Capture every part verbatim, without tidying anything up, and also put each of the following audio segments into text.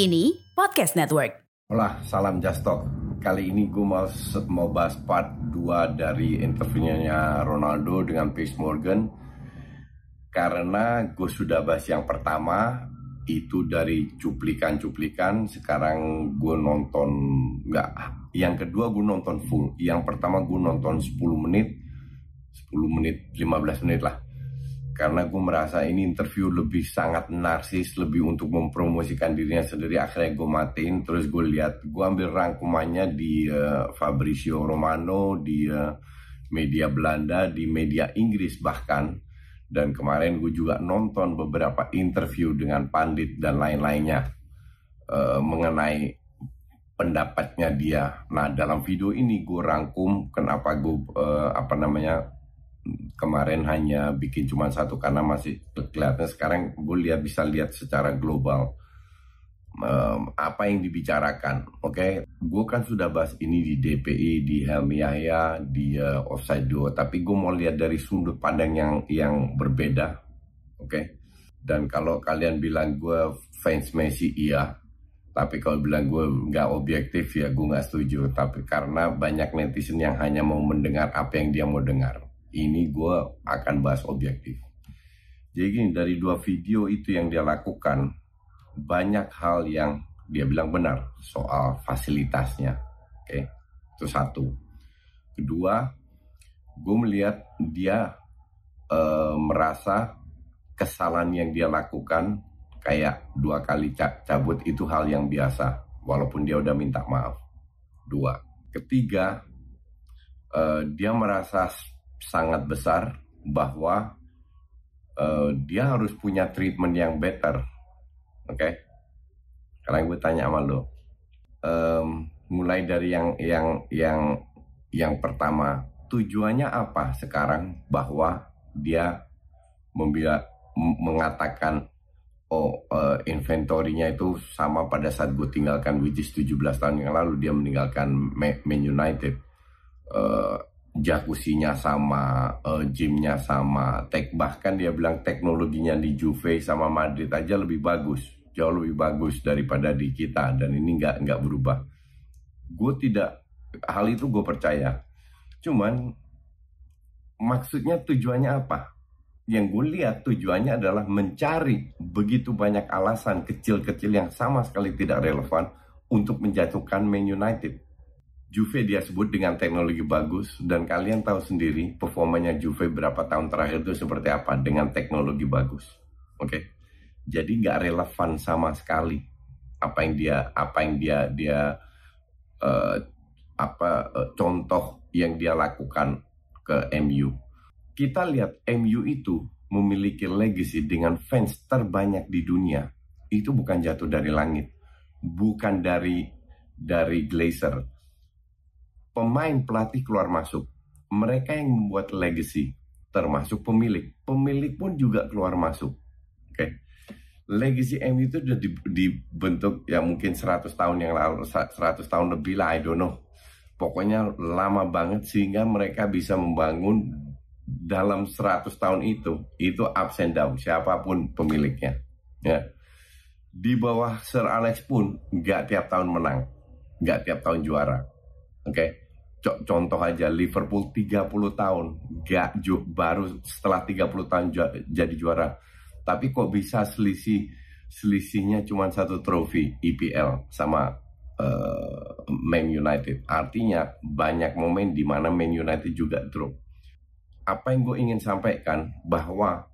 Ini Podcast Network. Hola, salam Just Talk. Kali ini gue mau, mau bahas part dua dari interviewnya Ronaldo dengan Paige Morgan. Karena gue sudah bahas yang pertama, itu dari cuplikan-cuplikan. Sekarang gue nonton, enggak, yang kedua gue nonton full. Yang pertama gue nonton sepuluh menit, sepuluh menit, lima belas menit lah. Karena gue merasa ini interview lebih sangat narsis, lebih untuk mempromosikan dirinya sendiri. Akhirnya gue matiin, terus gue lihat, gue ambil rangkumannya di uh, Fabrizio Romano, di uh, media Belanda, di media Inggris bahkan. Dan kemarin gue juga nonton beberapa interview dengan pandit dan lain-lainnya uh, mengenai pendapatnya dia. Nah, dalam video ini gue rangkum kenapa gue uh, apa namanya kemarin hanya bikin cuma satu, karena masih kelihatan sekarang gue lihat, bisa lihat secara global um, apa yang dibicarakan. Oke, okay? Gue kan sudah bahas ini di D P I, di Helmy Yahya, di uh, Offside Duo, tapi gue mau lihat dari sudut pandang yang yang berbeda. Oke, okay? Dan kalau kalian bilang gue fans Messi, iya. Tapi kalau bilang gue nggak objektif, ya gue nggak setuju. Tapi karena banyak netizen yang hanya mau mendengar apa yang dia mau dengar, ini gue akan bahas objektif. Jadi gini, dari dua video itu yang dia lakukan, banyak hal yang dia bilang benar soal fasilitasnya. Oke, itu satu. Kedua, gue melihat dia e, merasa kesalahan yang dia lakukan, kayak dua kali cabut, itu hal yang biasa, walaupun dia udah minta maaf. Dua. Ketiga, e, dia merasa sangat besar bahwa uh, dia harus punya treatment yang better. Oke, okay? Sekarang gue tanya sama lo, um, mulai dari yang yang yang yang pertama, tujuannya apa sekarang bahwa dia membila, m- mengatakan oh uh, inventory-nya itu sama pada saat gue tinggalkan, which is tujuh belas tahun yang lalu dia meninggalkan Man United. Uh, Jacuzzinya sama, uh, gymnya sama, tek, bahkan dia bilang teknologinya di Juve sama Madrid aja lebih bagus, jauh lebih bagus daripada di kita, dan ini nggak nggak berubah. Gue tidak, hal itu gue percaya. Cuman maksudnya tujuannya apa? Yang gue lihat tujuannya adalah mencari begitu banyak alasan kecil-kecil yang sama sekali tidak relevan untuk menjatuhkan Man United. Juve dia sebut dengan teknologi bagus, dan kalian tahu sendiri performanya Juve berapa tahun terakhir itu seperti apa dengan teknologi bagus. Oke, okay? Jadi nggak relevan sama sekali apa yang dia apa yang dia dia uh, apa uh, contoh yang dia lakukan ke M U. Kita lihat M U itu memiliki legacy dengan fans terbanyak di dunia. Itu bukan jatuh dari langit, bukan dari dari Glazer. Pemain, pelatih keluar masuk, mereka yang membuat legacy, termasuk pemilik. Pemilik pun juga keluar masuk. Oke, okay? Legacy M U itu sudah dibentuk ya mungkin seratus tahun yang lalu, seratus tahun lebih lah, I don't know. Pokoknya lama banget sehingga mereka bisa membangun dalam seratus tahun itu. Itu ups and down, siapapun pemiliknya. Ya. Di bawah Sir Alex pun nggak tiap tahun menang, nggak tiap tahun juara. Oke, okay. Contoh aja Liverpool tiga puluh tahun gak ju- baru setelah tiga puluh tahun ju- jadi juara. Tapi kok bisa selisih selisihnya cuma satu trofi E P L sama uh, Man United. Artinya banyak momen di mana Man United juga drop. Apa yang gue ingin sampaikan bahwa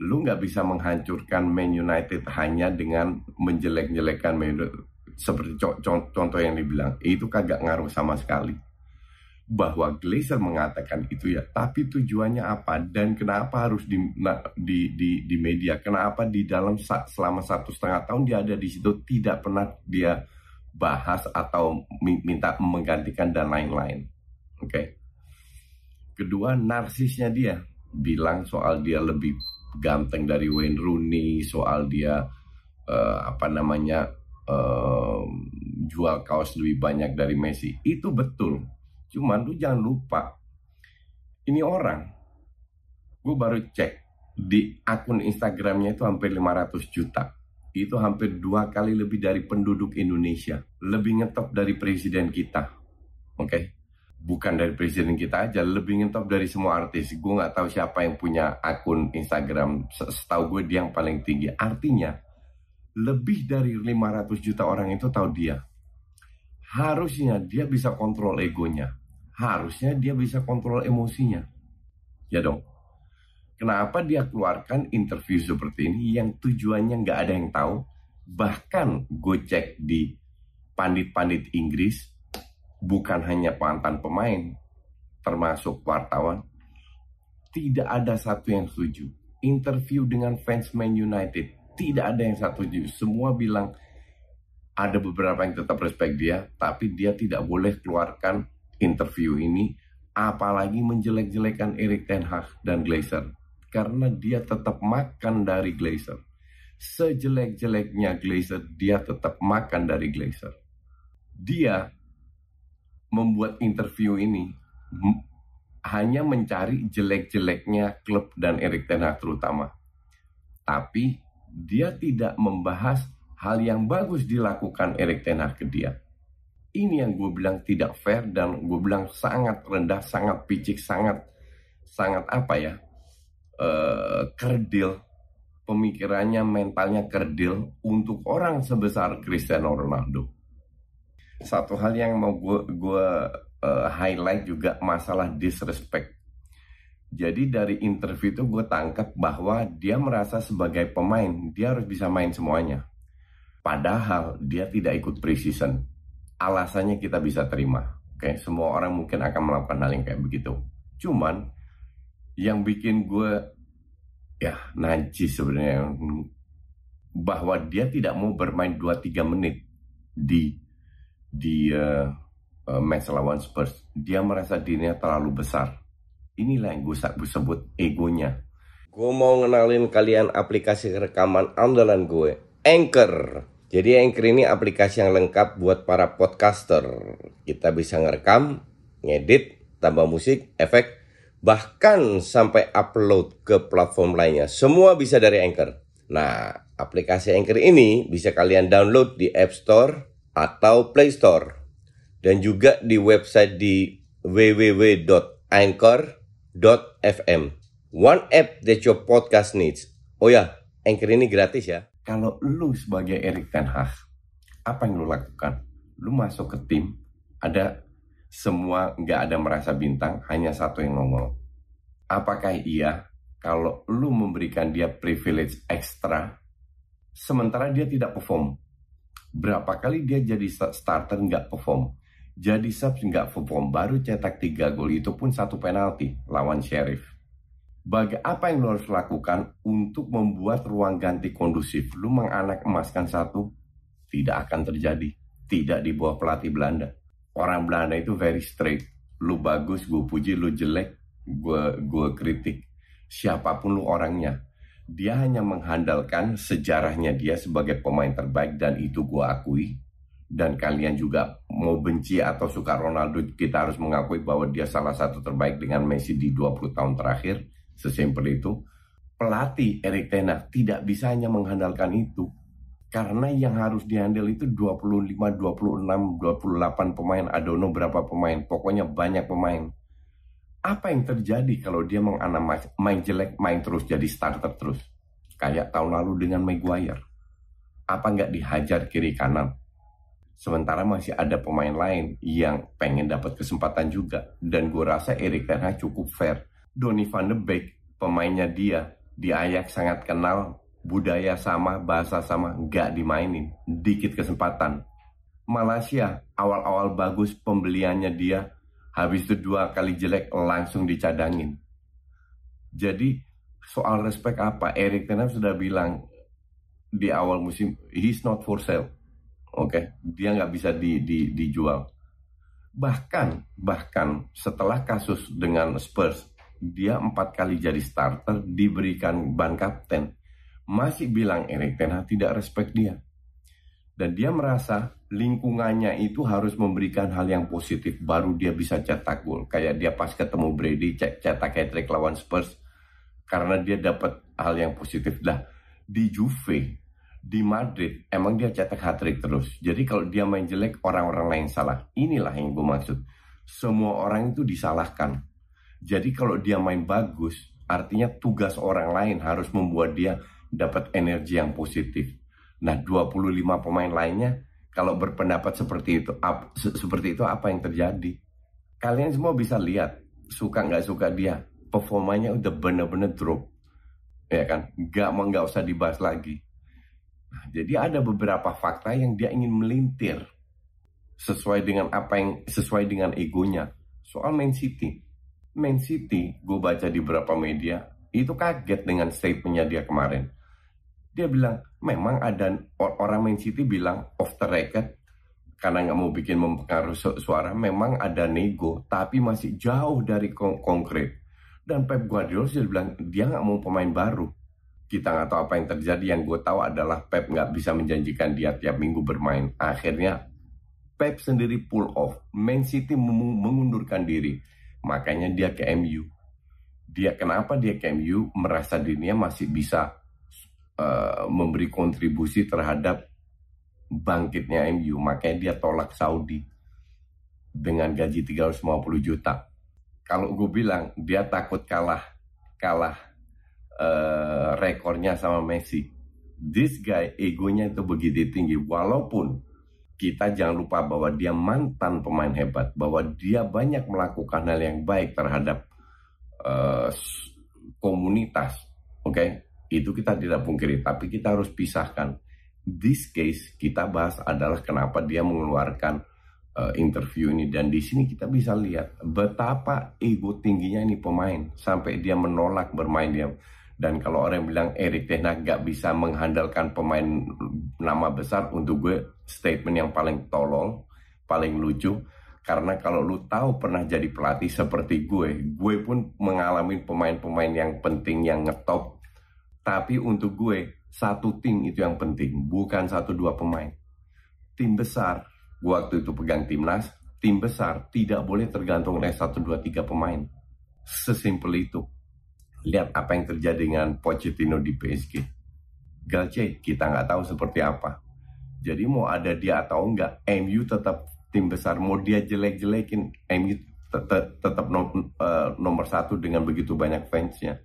lu nggak bisa menghancurkan Man United hanya dengan menjelek-jelekan Man United. Seperti co- contoh yang dibilang, itu kagak ngaruh sama sekali. Bahwa Glazer mengatakan itu ya, tapi tujuannya apa dan kenapa harus di di di, di media? Kenapa di dalam selama satu setengah tahun dia ada di situ tidak pernah dia bahas atau minta menggantikan dan lain-lain? Oke. Okay. Kedua, narsisnya dia bilang soal dia lebih ganteng dari Wayne Rooney, soal dia uh, apa namanya uh, jual kaos lebih banyak dari Messi. Itu betul. Cuman lu jangan lupa, ini orang, gue baru cek, di akun Instagramnya itu hampir lima ratus juta. Itu hampir dua kali lebih dari penduduk Indonesia. Lebih ngetop dari presiden kita. Oke? Okay? Bukan dari presiden kita aja, lebih ngetop dari semua artis. Gue gak tahu siapa yang punya akun Instagram. Setahu gue dia yang paling tinggi. Artinya, lebih dari lima ratus juta orang itu tahu dia. Harusnya dia bisa kontrol egonya. Harusnya dia bisa kontrol emosinya. Ya dong. Kenapa dia keluarkan interview seperti ini yang tujuannya nggak ada yang tahu? Bahkan gue cek di pandit-pandit Inggris, bukan hanya mantan pemain, termasuk wartawan, tidak ada satu yang setuju. Interview dengan fans Man United, tidak ada yang setuju. Semua bilang ada beberapa yang tetap respect dia, tapi dia tidak boleh keluarkan interview ini, apalagi menjelek-jelekan Erik ten Hag dan Glazer, karena dia tetap makan dari Glazer. Sejelek-jeleknya Glazer, dia tetap makan dari Glazer. Dia membuat interview ini m- hanya mencari jelek-jeleknya klub dan Erik ten Hag terutama, tapi dia tidak membahas hal yang bagus dilakukan Erik ten Hag ke dia. Ini yang gue bilang tidak fair dan gue bilang sangat rendah, sangat picik, sangat sangat apa ya, uh, kerdil. Pemikirannya, mentalnya kerdil untuk orang sebesar Cristiano Ronaldo. Satu hal yang mau gue, gue uh, highlight juga masalah disrespect. Jadi dari interview itu gue tangkap bahwa dia merasa sebagai pemain, dia harus bisa main semuanya. Padahal dia tidak ikut pre-season. Alasannya kita bisa terima. Oke, semua orang mungkin akan melakukan hal yang kayak begitu. Cuman yang bikin gue ya najis sebenarnya bahwa dia tidak mau bermain dua tiga menit di di uh, match lawan Spurs. Dia merasa dirinya terlalu besar. Inilah yang gue sebut egonya. Gue mau ngenalin kalian aplikasi rekaman andalan gue, Anchor. Jadi Anchor ini aplikasi yang lengkap buat para podcaster. Kita bisa ngerekam, ngedit, tambah musik, efek, bahkan sampai upload ke platform lainnya. Semua bisa dari Anchor. Nah, aplikasi Anchor ini bisa kalian download di App Store atau Play Store. Dan juga di website di double-u double-u double-u dot anchor dot f m. One app that your podcast needs. Oh ya, Anchor ini gratis ya. Kalau lu sebagai Erik ten Hag, apa yang lu lakukan? Lu masuk ke tim, ada semua gak ada merasa bintang, hanya satu yang nongol. Apakah iya kalau lu memberikan dia privilege ekstra, sementara dia tidak perform? Berapa kali dia jadi starter gak perform? Jadi subs gak perform, baru cetak tiga gol, itu pun satu penalti lawan Sheriff. Baga- apa yang lo harus lakukan untuk membuat ruang ganti kondusif? Lo menganak emaskan satu, tidak akan terjadi. Tidak di bawah pelatih Belanda. Orang Belanda itu very straight. Lo bagus, gue puji. Lo jelek, gue, gue kritik. Siapapun lo orangnya. Dia hanya mengandalkan sejarahnya dia sebagai pemain terbaik, dan itu gue akui. Dan kalian juga mau benci atau suka Ronaldo, kita harus mengakui bahwa dia salah satu terbaik dengan Messi di dua puluh tahun terakhir. Sesimpel itu. Pelatih Erik ten Hag tidak bisa hanya mengandalkan itu, karena yang harus dihandle itu dua puluh lima, dua puluh enam, dua puluh delapan pemain, adono berapa pemain, pokoknya banyak pemain. Apa yang terjadi kalau dia menganam main jelek, main terus, jadi starter terus? Kayak tahun lalu dengan Maguire. apa nggak dihajar kiri kanan. Sementara masih ada pemain lain yang pengen dapat kesempatan juga. Dan gue rasa Erik ten Hag cukup fair. Donny van de Beek, pemainnya dia, di Ajax sangat kenal, budaya sama, bahasa sama, nggak dimainin. Dikit kesempatan. Malaysia, awal-awal bagus pembeliannya dia, habis itu dua kali jelek langsung dicadangin. Jadi soal respect apa, Erik ten Hag sudah bilang di awal musim, he's not for sale. Oke, okay. Dia nggak bisa di, di, dijual. Bahkan, bahkan setelah kasus dengan Spurs, dia empat kali jadi starter, diberikan ban kapten. Masih bilang Erik ten Hag tidak respect dia. Dan dia merasa lingkungannya itu harus memberikan hal yang positif, baru dia bisa cetak gol. Kayak dia pas ketemu Brady, cetak hat-trick lawan Spurs, karena dia dapat hal yang positif. Lah, di Juve, di Madrid, emang dia cetak hat-trick terus. Jadi kalau dia main jelek, orang-orang lain salah. Inilah yang gue maksud. Semua orang itu disalahkan. Jadi kalau dia main bagus, artinya tugas orang lain harus membuat dia dapat energi yang positif. Nah, dua puluh lima pemain lainnya, kalau berpendapat seperti itu, ap, se- seperti itu apa yang terjadi? Kalian semua bisa lihat, suka nggak suka dia, performanya udah bener-bener drop. Ya kan? Nggak mau nggak usah dibahas lagi. Nah, jadi ada beberapa fakta yang dia ingin melintir sesuai dengan apa yang sesuai dengan egonya. Soal Man City, Man City, gue baca di beberapa media itu kaget dengan statementnya dia kemarin. Dia bilang memang ada orang Man City bilang off the record karena nggak mau bikin mempengaruhi suara. Memang ada nego, tapi masih jauh dari kon- konkret. Dan Pep Guardiola sudah bilang dia nggak mau pemain baru. Kita nggak tahu apa yang terjadi. Yang gue tahu adalah Pep nggak bisa menjanjikan dia tiap minggu bermain. Akhirnya Pep sendiri pull off. Man City mengundurkan diri. Makanya dia ke M U. Dia kenapa dia ke M U? Merasa dirinya masih bisa uh, memberi kontribusi terhadap bangkitnya M U. Makanya dia tolak Saudi dengan gaji tiga ratus lima puluh juta. Kalau gue bilang dia takut kalah, kalah. Uh, rekornya sama Messi. This guy egonya itu begitu tinggi. Walaupun kita jangan lupa bahwa dia mantan pemain hebat, bahwa dia banyak melakukan hal yang baik terhadap uh, komunitas. Oke, okay? Itu kita tidak pungkiri, tapi kita harus pisahkan. This case kita bahas adalah kenapa dia mengeluarkan uh, interview ini. Dan di sini kita bisa lihat betapa ego tingginya ini pemain, sampai dia menolak bermain dia. Dan kalau orang bilang Erik ten Hag gak bisa mengandalkan pemain nama besar, untuk gue statement yang paling tolol, paling lucu. Karena kalau lu tahu pernah jadi pelatih seperti gue, gue pun mengalami pemain-pemain yang penting yang ngetop. Tapi untuk gue, satu tim itu yang penting, bukan satu dua pemain. Tim besar, gue waktu itu pegang timnas, tim besar tidak boleh tergantung oleh satu dua tiga pemain. Sesimpel itu. Lihat apa yang terjadi dengan Pochettino di P S G. Galce, kita nggak tahu seperti apa. Jadi mau ada dia atau enggak, M U tetap tim besar. Mau dia jelek-jelekin, M U tetap nomor satu dengan begitu banyak fansnya.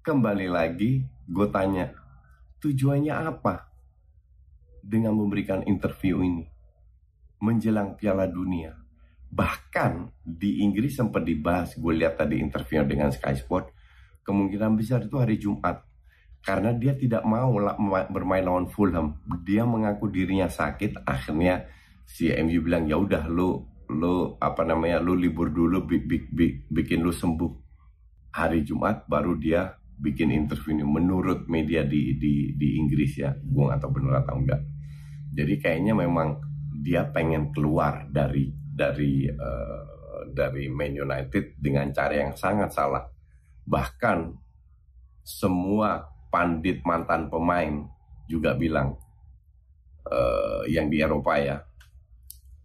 Kembali lagi, gue tanya, tujuannya apa dengan memberikan interview ini menjelang Piala Dunia? Bahkan di Inggris sempat dibahas, gue lihat tadi interview dengan Sky Sport, kemungkinan besar itu hari Jumat. Karena dia tidak mau bermain lawan Fulham. Dia mengaku dirinya sakit. Akhirnya si M U bilang, ya udah lu lu apa namanya lu libur dulu, bi- bi- bi- bikin lu sembuh. Hari Jumat baru dia bikin interview ini, menurut media di di di Inggris ya. Gue nggak tahu benar atau enggak. Jadi kayaknya memang dia pengen keluar dari dari uh, dari Man United dengan cara yang sangat salah. Bahkan semua pandit mantan pemain juga bilang uh, yang di Eropa ya,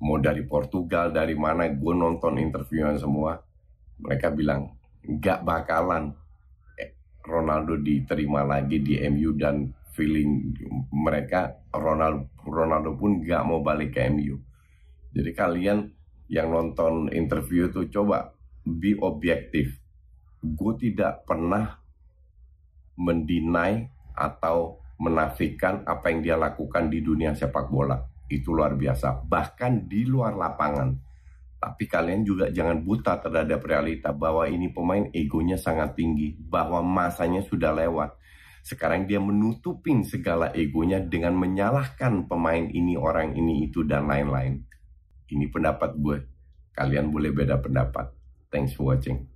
mau dari Portugal, dari mana, gue nonton interviewan semua, mereka bilang gak bakalan Ronaldo diterima lagi di M U. Dan feeling mereka, Ronaldo, Ronaldo pun gak mau balik ke M U. Jadi kalian yang nonton interview itu coba be objektif. Gue tidak pernah mendinai atau menafikan apa yang dia lakukan di dunia sepak bola. Itu luar biasa, bahkan di luar lapangan. Tapi kalian juga jangan buta terhadap realita bahwa ini pemain egonya sangat tinggi, bahwa masanya sudah lewat. Sekarang dia menutupin segala egonya dengan menyalahkan pemain ini, orang ini, itu, dan lain-lain. Ini pendapat gue. Kalian boleh beda pendapat. Thanks for watching.